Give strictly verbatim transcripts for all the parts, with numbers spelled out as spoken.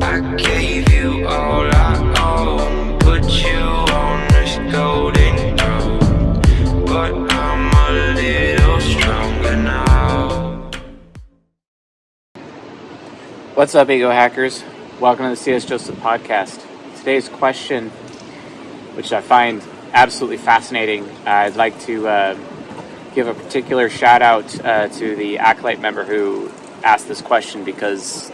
I gave you all I own, put you on this golden throne, but I'm a little stronger now. What's up, ego hackers? Welcome to the C S Joseph podcast. Today's question, which I find absolutely fascinating, uh, I'd like to uh, give a particular shout out uh, to the Acolyte member who asked this question, because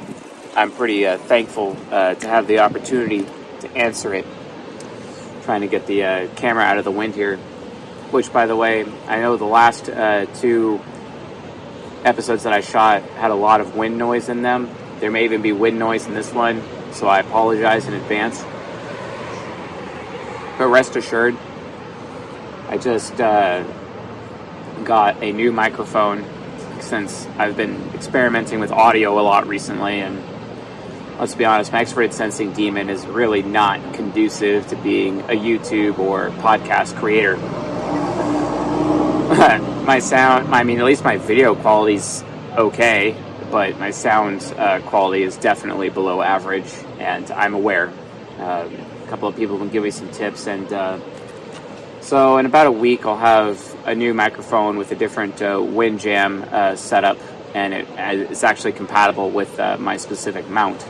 I'm pretty uh, thankful uh, to have the opportunity to answer it. I'm trying to get the uh, camera out of the wind here, which, by the way, I know the last uh, two episodes that I shot had a lot of wind noise in them. There may even be wind noise in this one, so I apologize in advance. But rest assured, I just uh, got a new microphone, since I've been experimenting with audio a lot recently, and let's be honest, my expert sensing demon is really not conducive to being a YouTube or podcast creator. My sound, I mean, at least my video quality's okay, but my sound uh, quality is definitely below average, and I'm aware. Uh, a couple of people have been giving me some tips, and uh, so in about a week, I'll have a new microphone with a different uh, Windjam uh, setup, and it, it's actually compatible with uh, my specific mount.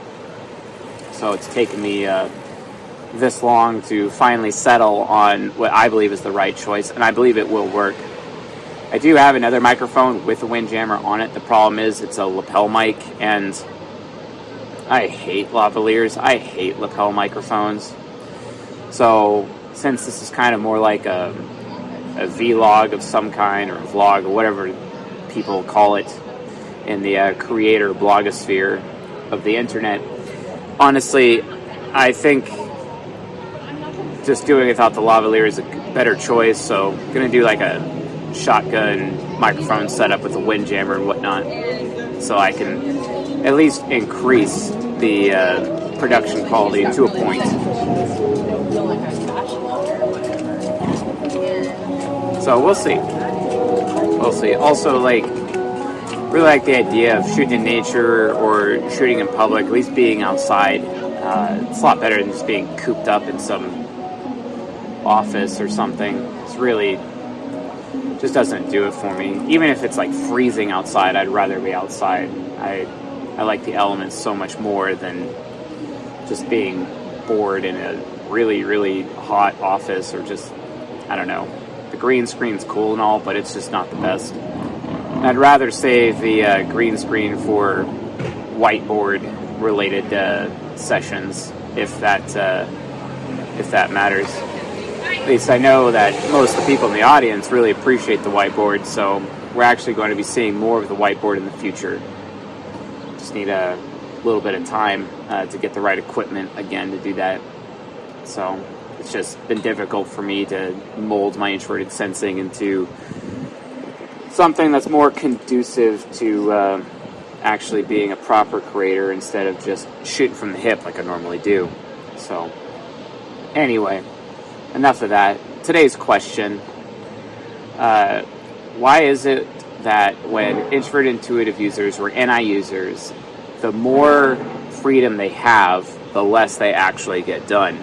So it's taken me uh, this long to finally settle on what I believe is the right choice, and I believe it will work. I do have another microphone with a Windjammer on it. The problem is it's a lapel mic, and I hate lavaliers. I hate lapel microphones. So since this is kind of more like a, a vlog of some kind, or a vlog, or whatever people call it in the uh, creator blogosphere of the internet, honestly, I think just doing it without the lavalier is a better choice, so I'm going to do like a shotgun microphone setup with a Windjammer and whatnot, so I can at least increase the uh, production quality to a point. So we'll see. We'll see. Also, like, really like the idea of shooting in nature or shooting in public, at least being outside. Uh, it's a lot better than just being cooped up in some office or something. It's really just doesn't do it for me. Even if it's like freezing outside, I'd rather be outside. I I like the elements so much more than just being bored in a really, really hot office, or just, I don't know. The green screen's cool and all, but it's just not the best. I'd rather save the uh, green screen for whiteboard-related uh, sessions, if that uh, if that matters. At least I know that most of the people in the audience really appreciate the whiteboard, so we're actually going to be seeing more of the whiteboard in the future. Just need a little bit of time uh, to get the right equipment again to do that. So it's just been difficult for me to mold my introverted sensing into something that's more conducive to uh, actually being a proper creator, instead of just shooting from the hip like I normally do. So, anyway, enough of that. Today's question, uh, why is it that when introverted intuitive users, or N I users, the more freedom they have, the less they actually get done?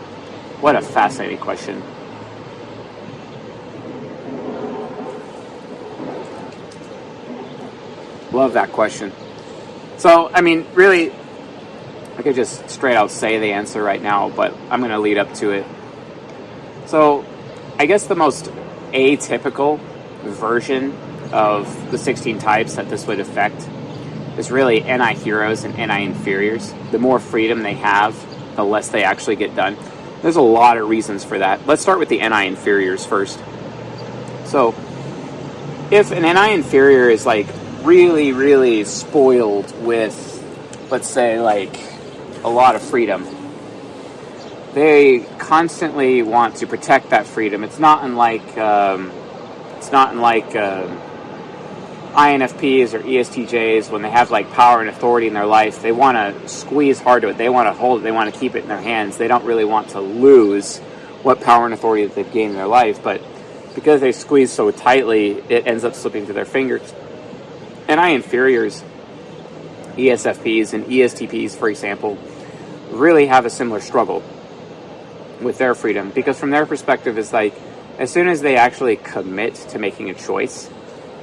What a fascinating question. Love that question. So, I mean, really, I could just straight out say the answer right now, but I'm going to lead up to it. So, I guess the most atypical version of the sixteen types that this would affect is really N I heroes and N I inferiors. The more freedom they have, the less they actually get done. There's a lot of reasons for that. Let's start with the N I inferiors first. So, if an N I inferior is, like, really, really spoiled with, let's say, like, a lot of freedom, they constantly want to protect that freedom. It's not unlike, um, it's not unlike uh, I N F Ps or E S T Js. When they have, like, power and authority in their life, they want to squeeze hard to it. They want to hold it. They want to keep it in their hands. They don't really want to lose what power and authority that they've gained in their life, but because they squeeze so tightly, it ends up slipping through their fingers. N I inferiors, E S F Ps and E S T Ps, for example, really have a similar struggle with their freedom, because from their perspective, it's like, as soon as they actually commit to making a choice,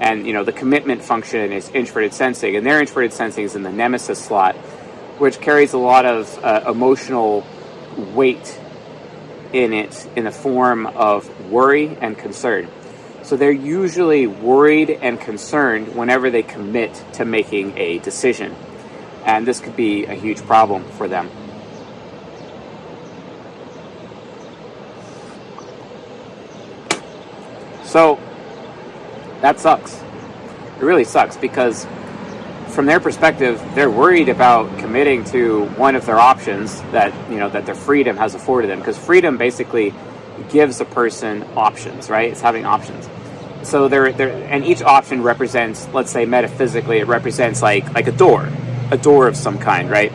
and, you know, the commitment function is introverted sensing, and their introverted sensing is in the nemesis slot, which carries a lot of uh, emotional weight in it in the form of worry and concern. So they're usually worried and concerned whenever they commit to making a decision. And this could be a huge problem for them. So that sucks. It really sucks, because from their perspective, they're worried about committing to one of their options that, you know, that their freedom has afforded them. Because freedom basically gives a person options, right? It's having options. So they're, they're, and each option represents, let's say metaphysically, it represents like, like a door, a door of some kind, right?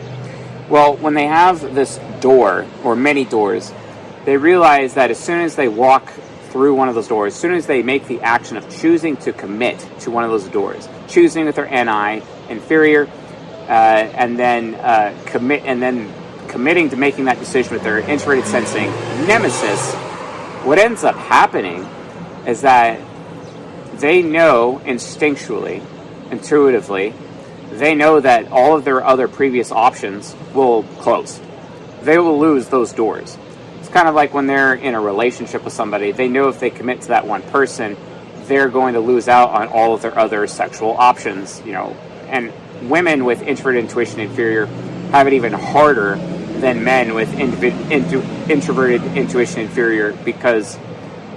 Well, when they have this door, or many doors, they realize that as soon as they walk through one of those doors, as soon as they make the action of choosing to commit to one of those doors, choosing with their N I, inferior, uh, and then uh, commit, and then committing to making that decision with their integrated sensing nemesis, what ends up happening is that they know instinctually, intuitively, they know that all of their other previous options will close. They will lose those doors. It's kind of like when they're in a relationship with somebody, they know if they commit to that one person, they're going to lose out on all of their other sexual options, you know. And women with introverted intuition inferior have it even harder than men with indiv- intu- introverted intuition inferior, because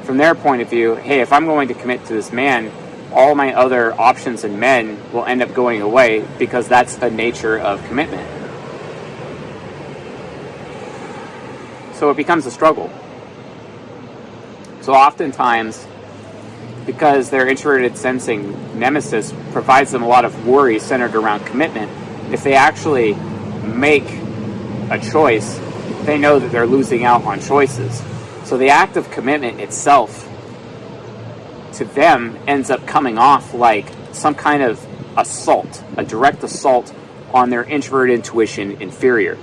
from their point of view, hey, if I'm going to commit to this man, all my other options in men will end up going away, because that's the nature of commitment. So it becomes a struggle. So oftentimes, because their introverted sensing nemesis provides them a lot of worry centered around commitment, if they actually make a choice, they know that they're losing out on choices. So the act of commitment itself to them ends up coming off like some kind of assault, a direct assault on their introverted intuition inferior.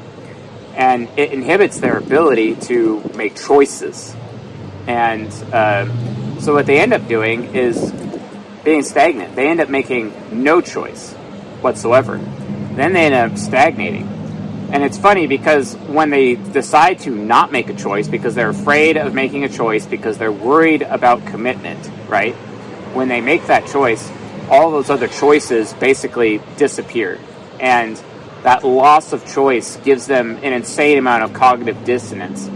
And it inhibits their ability to make choices. And uh, so what they end up doing is being stagnant. They end up making no choice whatsoever. Then they end up stagnating. And it's funny, because when they decide to not make a choice, because they're afraid of making a choice, because they're worried about commitment, right? When they make that choice, all those other choices basically disappear. And that loss of choice gives them an insane amount of cognitive dissonance.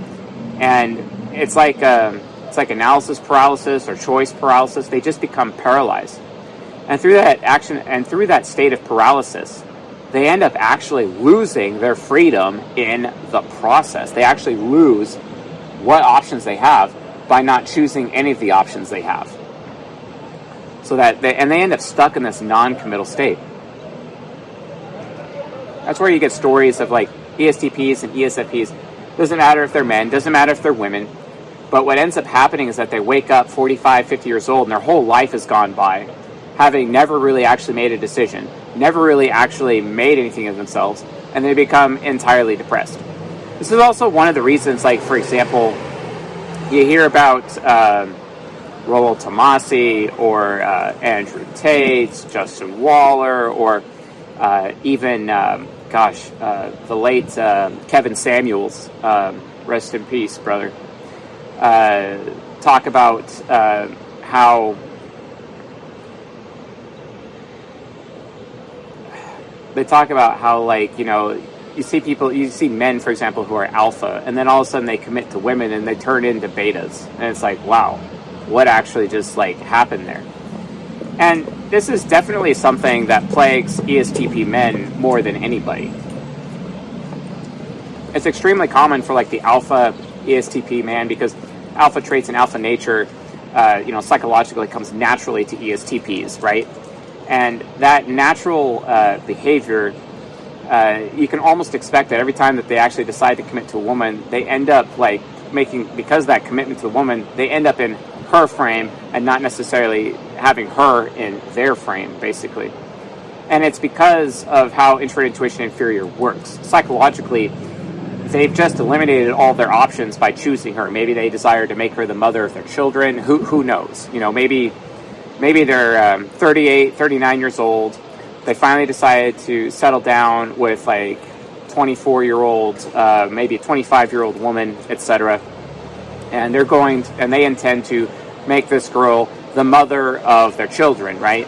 And it's like a, it's like analysis paralysis or choice paralysis. They just become paralyzed. And through that action, and through that state of paralysis, they end up actually losing their freedom in the process. They actually lose what options they have by not choosing any of the options they have. So that they, and they end up stuck in this non-committal state. That's where you get stories of like E S T Ps and E S F Ps. Doesn't matter if they're men, doesn't matter if they're women. But what ends up happening is that they wake up forty-five, fifty years old, and their whole life has gone by, having never really actually made a decision, never really actually made anything of themselves, and they become entirely depressed. This is also one of the reasons, like, for example, you hear about uh, Robel Tamassi, or uh, Andrew Tate, Justin Waller, or uh, even, um, gosh, uh, the late uh, Kevin Samuels, um, rest in peace, brother, uh, talk about uh, how They talk about how, like, you know, you see people, you see men, for example, who are alpha, and then all of a sudden they commit to women and they turn into betas. And it's like, wow, what actually just, like, happened there? And this is definitely something that plagues E S T P men more than anybody. It's extremely common for, like, the alpha E S T P man, because alpha traits and alpha nature, uh, you know, psychologically comes naturally to E S T Ps, right? And that natural uh, behavior, uh, you can almost expect that every time that they actually decide to commit to a woman, they end up, like, making, because of that commitment to the woman, they end up in her frame and not necessarily having her in their frame, basically. And it's because of how introverted intuition inferior works. Psychologically, they've just eliminated all their options by choosing her. Maybe they desire to make her the mother of their children. Who who knows? You know, maybe maybe they're um, thirty-eight, thirty-nine years old. They finally decided to settle down with like twenty-four-year-old, uh, maybe a twenty-five-year-old woman, et cetera. And they're going to, and they intend to make this girl the mother of their children, right?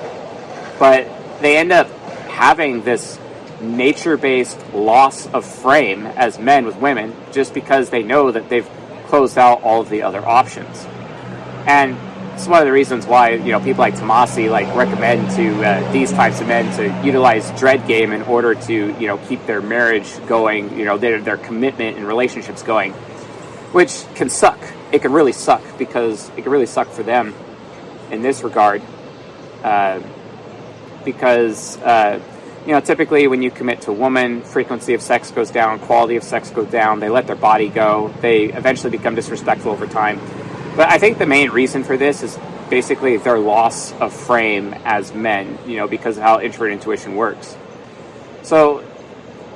But they end up having this nature-based loss of frame as men with women just because they know that they've closed out all of the other options. And it's one of the reasons why, you know, people like Tamassi like recommend to uh, these types of men to utilize dread game in order to, you know, keep their marriage going, you know, their their commitment and relationships going, which can suck. It can really suck because it can really suck for them in this regard, uh, because uh you know, typically when you commit to a woman, frequency of sex goes down, quality of sex goes down, they let their body go, they eventually become disrespectful over time. But I think the main reason for this is basically their loss of frame as men, you know, because of how introvert intuition works. So,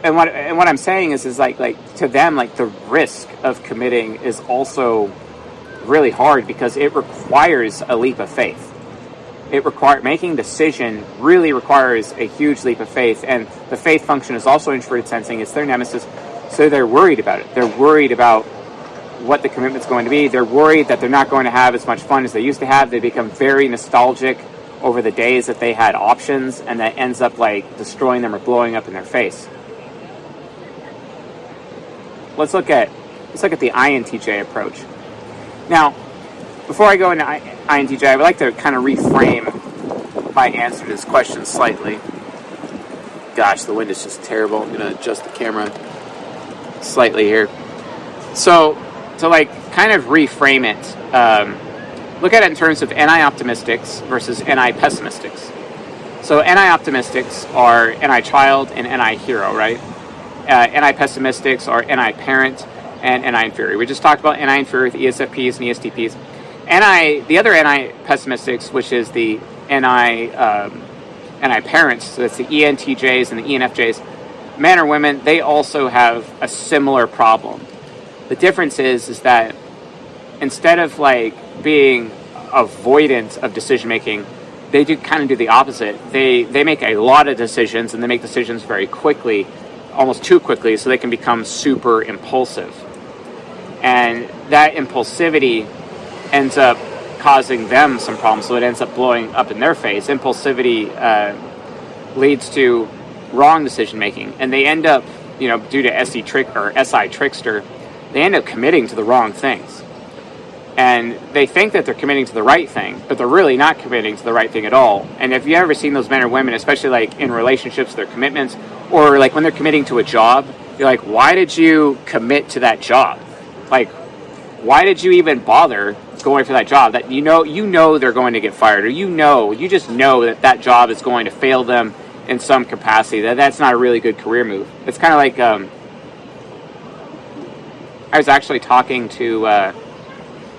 and what and what I'm saying is, is like, like to them, like the risk of committing is also really hard because it requires a leap of faith. It require making decision really requires a huge leap of faith, and the faith function is also introverted sensing. It's their nemesis, so they're worried about it. They're worried about what the commitment's going to be. They're worried that they're not going to have as much fun as they used to have. They become very nostalgic over the days that they had options, and that ends up like destroying them or blowing up in their face. Let's look at let's look at the I N T J approach now. Before I go into I N T J, I would like to kind of reframe my answer to this question slightly. Gosh, the wind is just terrible. I'm going to adjust the camera slightly here. So, to like kind of reframe it, um, look at it in terms of N I optimistics versus N I pessimistics. So, N I optimistics are N I child and N I hero, right? Uh, N I pessimistics are N I parent and N I inferior. We just talked about N I inferior with E S F Ps and E S T Ps. N I, the other N I pessimistics, which is the N I um, N I parents, so that's the E N T Js and the E N F Js, men or women, they also have a similar problem. The difference is, is that instead of like being avoidant of decision making, they do kind of do the opposite. They they make a lot of decisions, and they make decisions very quickly, almost too quickly, so they can become super impulsive, and that impulsivity ends up causing them some problems, so it ends up blowing up in their face. Impulsivity uh, leads to wrong decision making, and they end up, you know, due to S E trick or S I trickster, they end up committing to the wrong things. And they think that they're committing to the right thing, but they're really not committing to the right thing at all. And if you've ever seen those men or women, especially like in relationships, their commitments, or like when they're committing to a job, you're like, why did you commit to that job? Like, why did you even bother going for that job? That you know you know they're going to get fired, or you know you just know that that job is going to fail them in some capacity, that that's not a really good career move. It's kind of like um I was actually talking to uh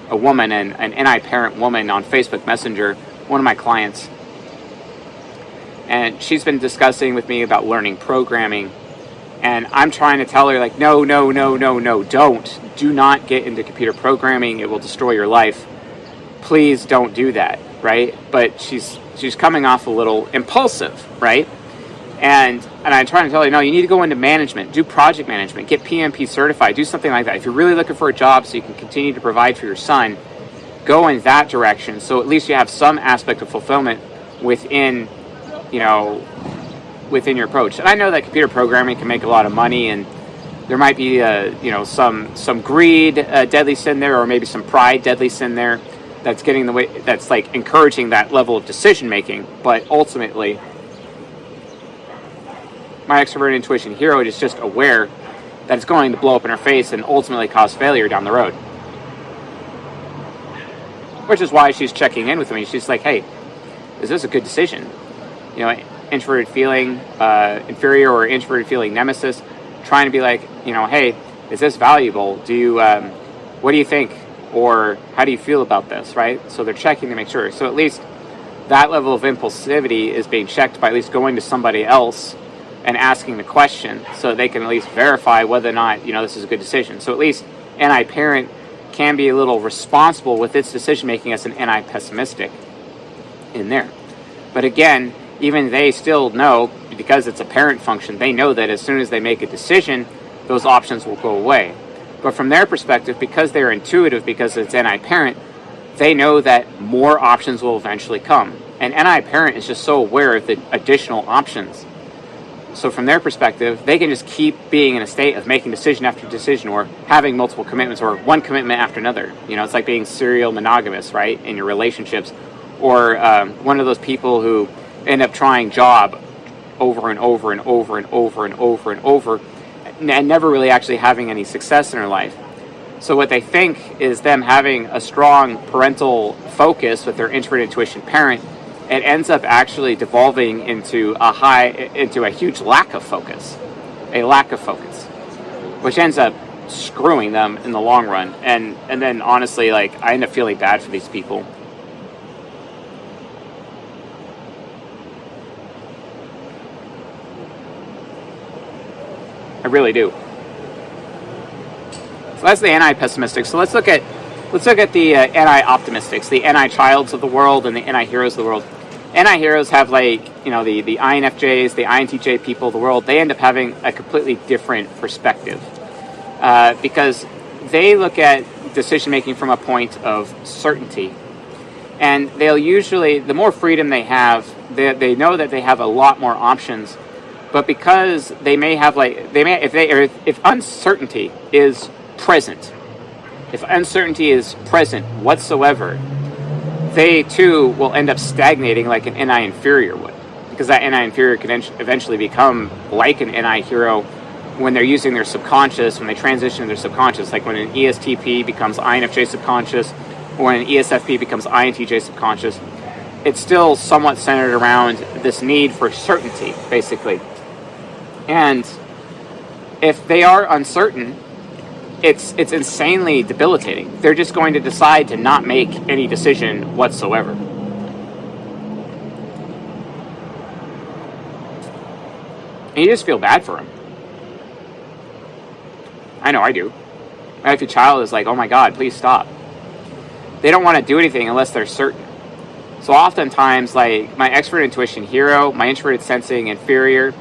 a woman, an, an N I parent woman on Facebook Messenger, one of my clients, and she's been discussing with me about learning programming, and I'm trying to tell her, like, no, no, no, no, no, don't. Do not get into computer programming. It will destroy your life. Please don't do that, right? But she's she's coming off a little impulsive, right? And and I'm trying to tell her, no, you need to go into management. Do project management. Get P M P certified. Do something like that. If you're really looking for a job so you can continue to provide for your son, go in that direction. So at least you have some aspect of fulfillment within, you know, within your approach. And I know that computer programming can make a lot of money, and there might be uh, you know, some some greed, uh, deadly sin there, or maybe some pride, deadly sin there, that's getting the way, that's like encouraging that level of decision making. But ultimately, my extroverted intuition hero is just aware that it's going to blow up in her face and ultimately cause failure down the road. Which is why she's checking in with me. She's like, "Hey, is this a good decision?" You know, introverted feeling uh, inferior or introverted feeling nemesis, trying to be like, you know, hey, is this valuable? Do you, um, what do you think? Or how do you feel about this, right? So they're checking to make sure. So at least that level of impulsivity is being checked by at least going to somebody else and asking the question so they can at least verify whether or not, you know, this is a good decision. So at least N I parent can be a little responsible with its decision making as an N I pessimistic in there. But again, even they still know, because it's a parent function, they know that as soon as they make a decision, those options will go away. But from their perspective, because they're intuitive, because it's N I parent, they know that more options will eventually come. And N I parent is just so aware of the additional options. So from their perspective, they can just keep being in a state of making decision after decision, or having multiple commitments, or one commitment after another. You know, it's like being serial monogamous, right, in your relationships. Or um, one of those people who end up trying job over and over and over and over and over and over and never really actually having any success in her life. So what they think is them having a strong parental focus with their introvert intuition parent, it ends up actually devolving into a high, into a huge lack of focus, a lack of focus, which ends up screwing them in the long run. And, and then honestly, like, I end up feeling bad for these people. I really do. So that's the anti-pessimistic. So let's look at let's look at the uh, anti-optimistics, the anti-childs of the world and the anti-heroes of the world. Anti-heroes have, like, you know, the, the I N F Js, the I N T J people of the world. They end up having a completely different perspective uh, because they look at decision-making from a point of certainty. And they'll usually, the more freedom they have, they, they know that they have a lot more options. But because they may have, like, they may if they or if, if uncertainty is present, if uncertainty is present whatsoever, they too will end up stagnating like an N I inferior would, because that N I inferior can en- eventually become like an N I hero when they're using their subconscious, when they transition to their subconscious, like when an E S T P becomes I N F J subconscious, or when an E S F P becomes I N T J subconscious. It's still somewhat centered around this need for certainty, basically. And if they are uncertain, it's it's insanely debilitating. They're just going to decide to not make any decision whatsoever. And you just feel bad for them. I know I do. Right? If your child is like, oh my God, please stop. They don't want to do anything unless they're certain. So oftentimes, like, my extrovert intuition hero, my introverted sensing inferior,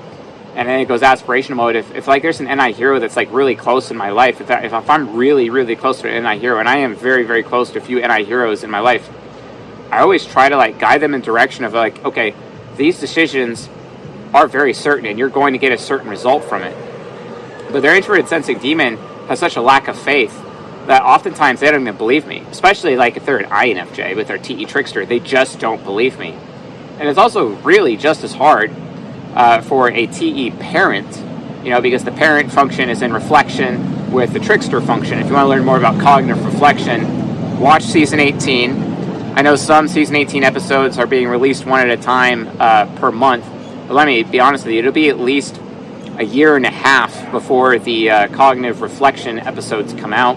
and then it goes aspirational mode. If, if like, there's an N I hero that's, like, really close in my life, if, that, if I'm really, really close to an N I hero, and I am very, very close to a few N I heroes in my life, I always try to, like, guide them in direction of, like, okay, these decisions are very certain, and you're going to get a certain result from it. But their introverted sensing demon has such a lack of faith that oftentimes they don't even believe me, especially, like, if they're an I N F J with their T E trickster, they just don't believe me. And it's also really just as hard Uh, for a T E parent, you know, because the parent function is in reflection with the trickster function. If you want to learn more about cognitive reflection, watch season eighteen. I know some season eighteen episodes are being released one at a time uh, per month, but let me be honest with you, it'll be at least a year and a half before the uh, cognitive reflection episodes come out.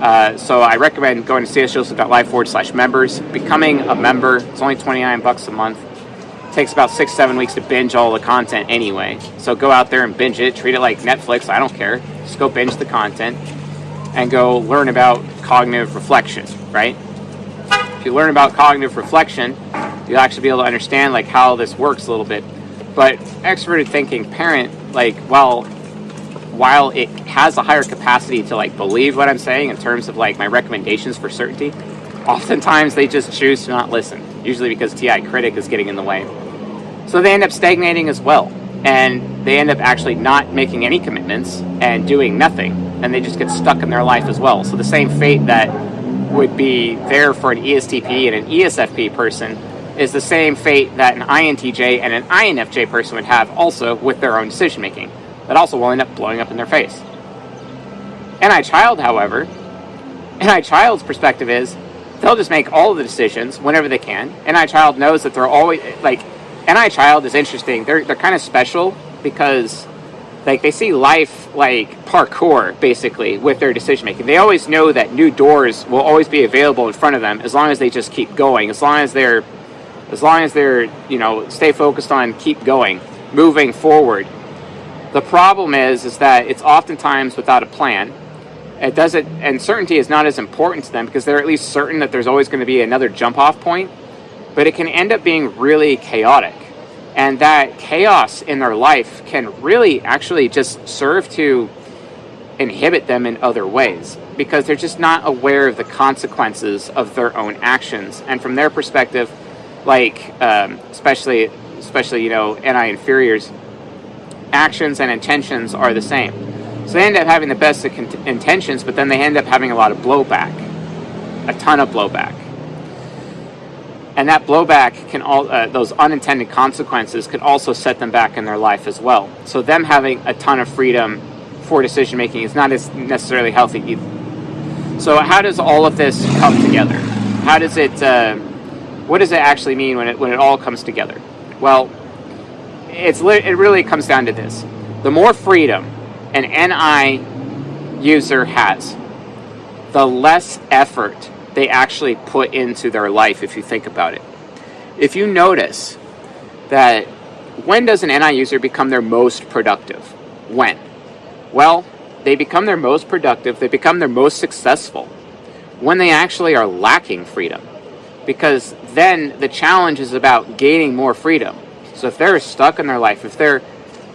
Uh, so I recommend going to csjoseph.live forward slash members, becoming a member. It's only twenty-nine bucks a month. Takes about six, seven weeks to binge all the content anyway. So go out there and binge it. Treat it like Netflix. I don't care. Just go binge the content and go learn about cognitive reflection, right? If you learn about cognitive reflection, you'll actually be able to understand, like, how this works a little bit. But extroverted thinking parent, like, while, while it has a higher capacity to, like, believe what I'm saying in terms of, like, my recommendations for certainty, oftentimes they just choose to not listen, usually because T I critic is getting in the way. So they end up stagnating as well, and they end up actually not making any commitments and doing nothing, and they just get stuck in their life as well. So the same fate that would be there for an E S T P and an E S F P person is the same fate that an I N T J and an I N F J person would have also with their own decision making. That also will end up blowing up in their face. N I child, however, N I child's perspective is they'll just make all of the decisions whenever they can. N I child knows that they're always, like, N I child is interesting. They're they're kind of special because, like, they see life like parkour, basically, with their decision making. They always know that new doors will always be available in front of them as long as they just keep going. As long as they're, as long as they're, you know, stay focused on keep going. moving forward. The problem is, is that it's oftentimes without a plan. It doesn't, and certainty is not as important to them because they're at least certain that there's always going to be another jump-off point. But it can end up being really chaotic, and that chaos in their life can really actually just serve to inhibit them in other ways because they're just not aware of the consequences of their own actions. And from their perspective, like um, especially, especially you know, anti-inferiors, actions and intentions are the same. So they end up having the best of cont- intentions, but then they end up having a lot of blowback, a ton of blowback. And that blowback can all, uh, those unintended consequences could also set them back in their life as well. So them having a ton of freedom for decision making is not as necessarily healthy either. So how does all of this come together? How does it, uh, what does it actually mean when it, when it all comes together? Well, it's li- it really comes down to this. The more freedom an N I user has, the less effort they actually put into their life, if you think about it. If you notice that, when does an N I user become their most productive? When? Well, they become their most productive, they become their most successful, when they actually are lacking freedom. Because then the challenge is about gaining more freedom. So if they're stuck in their life, if they're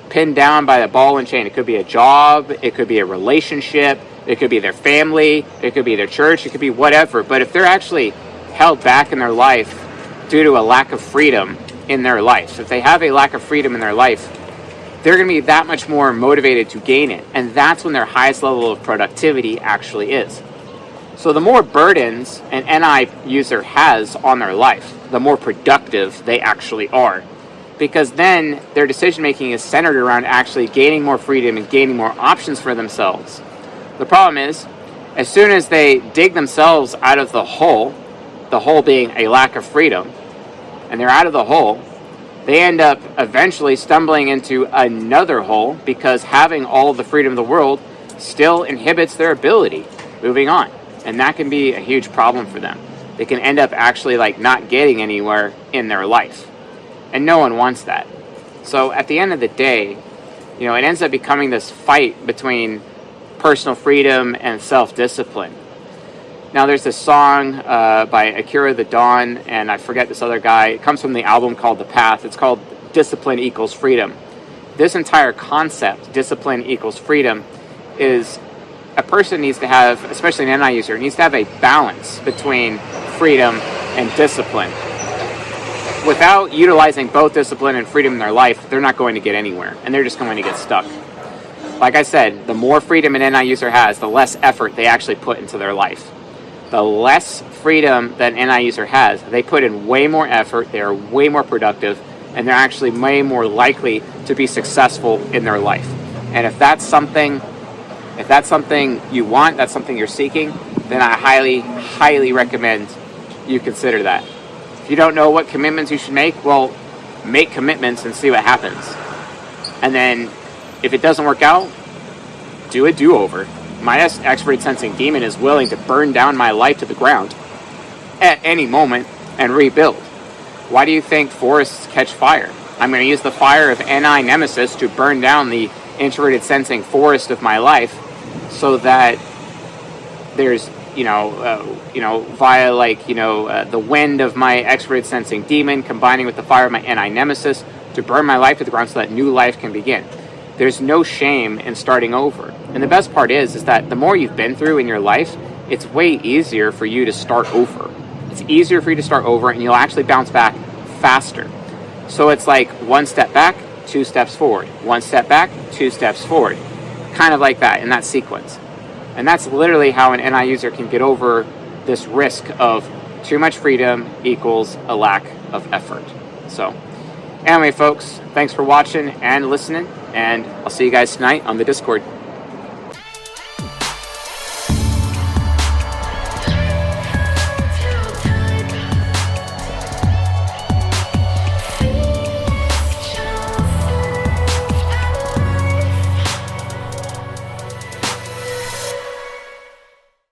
pinned down by the ball and chain. It could be a job, it could be a relationship, it could be their family, it could be their church, it could be whatever. But if they're actually held back in their life due to a lack of freedom in their life, so if they have a lack of freedom in their life, they're going to be that much more motivated to gain it. And that's when their highest level of productivity actually is. So the more burdens an N I user has on their life, the more productive they actually are. Because then their decision-making is centered around actually gaining more freedom and gaining more options for themselves. The problem is, as soon as they dig themselves out of the hole, the hole being a lack of freedom, and they're out of the hole, they end up eventually stumbling into another hole because having all the freedom of the world still inhibits their ability moving on. And that can be a huge problem for them. They can end up actually like not getting anywhere in their life. And no one wants that. So at the end of the day, you know, it ends up becoming this fight between personal freedom and self-discipline. Now there's this song uh, by Akira the Dawn, and I forget this other guy. It comes from the album called The Path. It's called Discipline Equals Freedom. This entire concept, discipline equals freedom, is a person needs to have, especially an N I user, needs to have a balance between freedom and discipline. Without utilizing both discipline and freedom in their life, they're not going to get anywhere, and they're just going to get stuck. Like I said, the more freedom an N I user has, the less effort they actually put into their life. The less freedom that an N I user has, they put in way more effort, they are way more productive, and they're actually way more likely to be successful in their life. And if that's something, if that's something you want, that's something you're seeking, then I highly, highly recommend you consider that. If you don't know what commitments you should make, well, make commitments and see what happens. And then, if it doesn't work out, do a do-over. My expert sensing demon is willing to burn down my life to the ground at any moment and rebuild. Why do you think forests catch fire? I'm going to use the fire of N I Nemesis to burn down the introverted sensing forest of my life so that there's you know, uh, you know, via like, you know, uh, the wind of my expert sensing demon combining with the fire of my N I Nemesis to burn my life to the ground so that new life can begin. There's no shame in starting over. And the best part is, is that the more you've been through in your life, it's way easier for you to start over. It's easier for you to start over and you'll actually bounce back faster. So it's like one step back, two steps forward, one step back, two steps forward, kind of like that in that sequence. And that's literally how an N I user can get over this risk of too much freedom equals a lack of effort. So anyway, folks, thanks for watching and listening, and I'll see you guys tonight on the Discord.